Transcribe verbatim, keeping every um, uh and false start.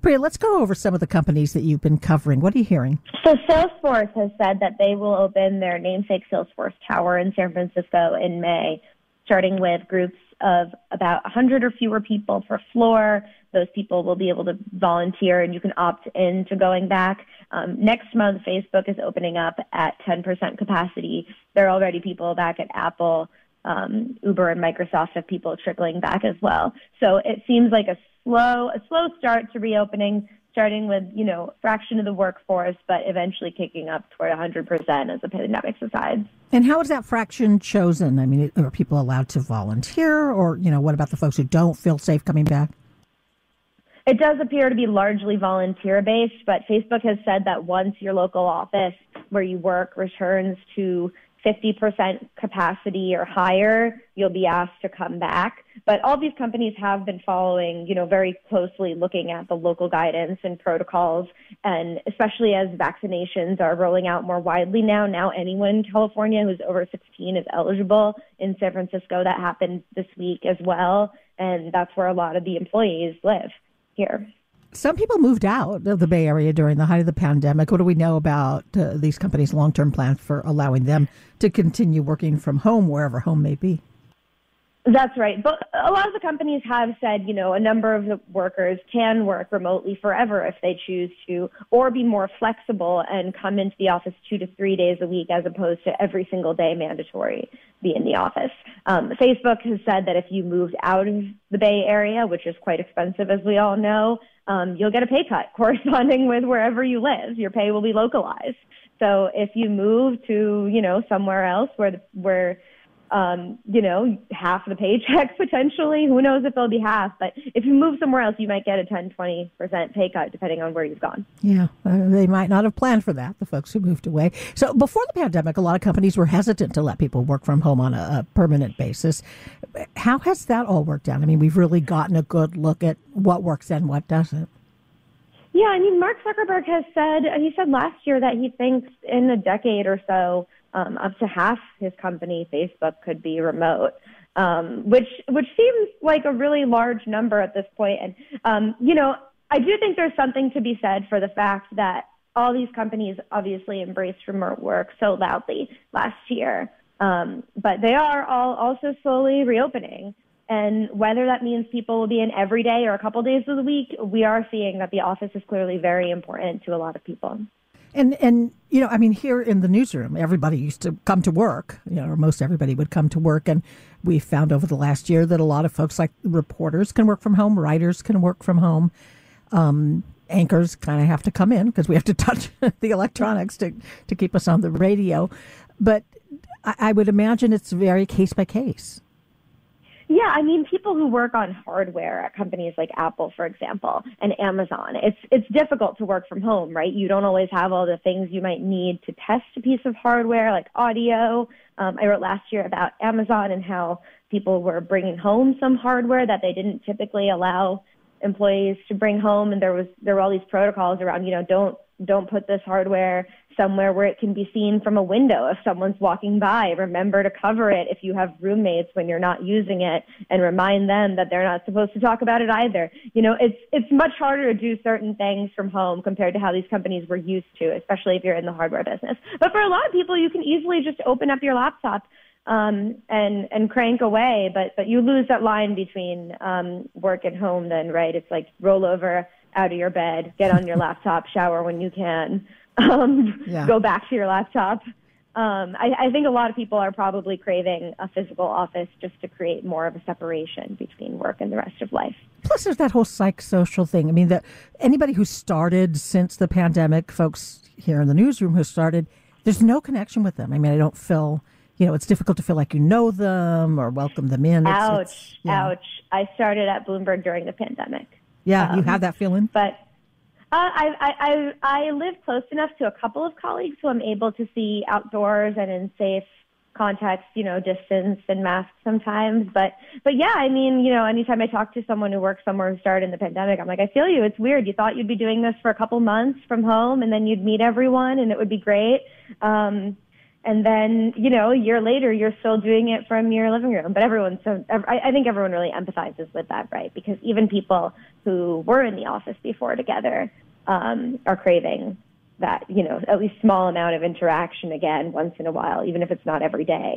Priya, let's go over some of the companies that you've been covering. What are you hearing? So Salesforce has said that they will open their namesake Salesforce Tower in San Francisco in May, starting with groups of about one hundred or fewer people per floor. Those people will be able to volunteer, and you can opt in to going back. Um, next month, Facebook is opening up at ten percent capacity. There are already people back at Apple. Um, Uber and Microsoft have people trickling back as well. So it seems like a slow, a slow start to reopening, starting with, you know, fraction of the workforce, but eventually kicking up toward one hundred percent as the pandemic subsides. And how is that fraction chosen? I mean, are people allowed to volunteer, or, you know, what about the folks who don't feel safe coming back? It does appear to be largely volunteer-based, but Facebook has said that once your local office where you work returns to fifty percent capacity or higher, you'll be asked to come back. But all these companies have been following, you know, very closely, looking at the local guidance and protocols. And especially as vaccinations are rolling out more widely now, now anyone in California who's over sixteen is eligible. In San Francisco, that happened this week as well. And that's where a lot of the employees live here. Some people moved out of the Bay Area during the height of the pandemic. What do we know about uh, these companies' long-term plan for allowing them to continue working from home, wherever home may be? That's right. But a lot of the companies have said, you know, a number of the workers can work remotely forever if they choose to, or be more flexible and come into the office two to three days a week as opposed to every single day mandatory be in the office. Um, Facebook has said that if you moved out of the Bay Area, which is quite expensive, as we all know, um, you'll get a pay cut corresponding with wherever you live. Your pay will be localized. So if you move to, you know, somewhere else where the, where Um, you know, half the paycheck potentially. Who knows if it'll be half? But if you move somewhere else, you might get a ten, twenty percent pay cut depending on where you've gone. Yeah, uh, they might not have planned for that, the folks who moved away. So before the pandemic, a lot of companies were hesitant to let people work from home on a, a permanent basis. How has that all worked out? I mean, we've really gotten a good look at what works and what doesn't. Yeah, I mean, Mark Zuckerberg has said, and he said last year that he thinks in a decade or so, Um, up to half his company, Facebook, could be remote, um, which which seems like a really large number at this point. And, um, you know, I do think there's something to be said for the fact that all these companies obviously embraced remote work so loudly last year, um, but they are all also slowly reopening. And whether that means people will be in every day or a couple days of the week, we are seeing that the office is clearly very important to a lot of people. And, and you know, I mean, here in the newsroom, everybody used to come to work, you know, or most everybody would come to work. And we found over the last year that a lot of folks, like reporters, can work from home. Writers can work from home. Um, anchors kind of have to come in because we have to touch the electronics to, to keep us on the radio. But I, I would imagine it's very case by case. Yeah, I mean, people who work on hardware at companies like Apple, for example, and Amazon, it's it's difficult to work from home, right? You don't always have all the things you might need to test a piece of hardware, like audio. Um, I wrote last year about Amazon and how people were bringing home some hardware that they didn't typically allow employees to bring home, and there was there were all these protocols around, you know, don't don't put this hardware somewhere where it can be seen from a window if someone's walking by. Remember to cover it if you have roommates when you're not using it, and remind them that they're not supposed to talk about it either. You know, it's it's much harder to do certain things from home compared to how these companies were used to, especially if you're in the hardware business. But for a lot of people, you can easily just open up your laptop um, and and crank away, but, but you lose that line between um, work and home then, right? It's like rollover out of your bed, get on your laptop, shower when you can, um, yeah. go back to your laptop. Um, I, I think a lot of people are probably craving a physical office just to create more of a separation between work and the rest of life. Plus, there's that whole psychosocial thing. I mean, the, anybody who started since the pandemic, folks here in the newsroom who started, there's no connection with them. I mean, I don't feel, you know, it's difficult to feel like you know them or welcome them in. It's, ouch, it's, yeah. ouch. I started at Bloomberg during the pandemic. Yeah, um, you have that feeling? But uh, I, I, I, I live close enough to a couple of colleagues who I'm able to see outdoors and in safe context, you know, distance and masks sometimes. But, but yeah, I mean, you know, anytime I talk to someone who works somewhere who started in the pandemic, I'm like, I feel you. It's weird. You thought you'd be doing this for a couple months from home and then you'd meet everyone and it would be great. Um, And then, you know, a year later, you're still doing it from your living room. But everyone, so I think everyone really empathizes with that, right? Because even people who were in the office before together um, are craving that, you know, at least small amount of interaction again once in a while, even if it's not every day.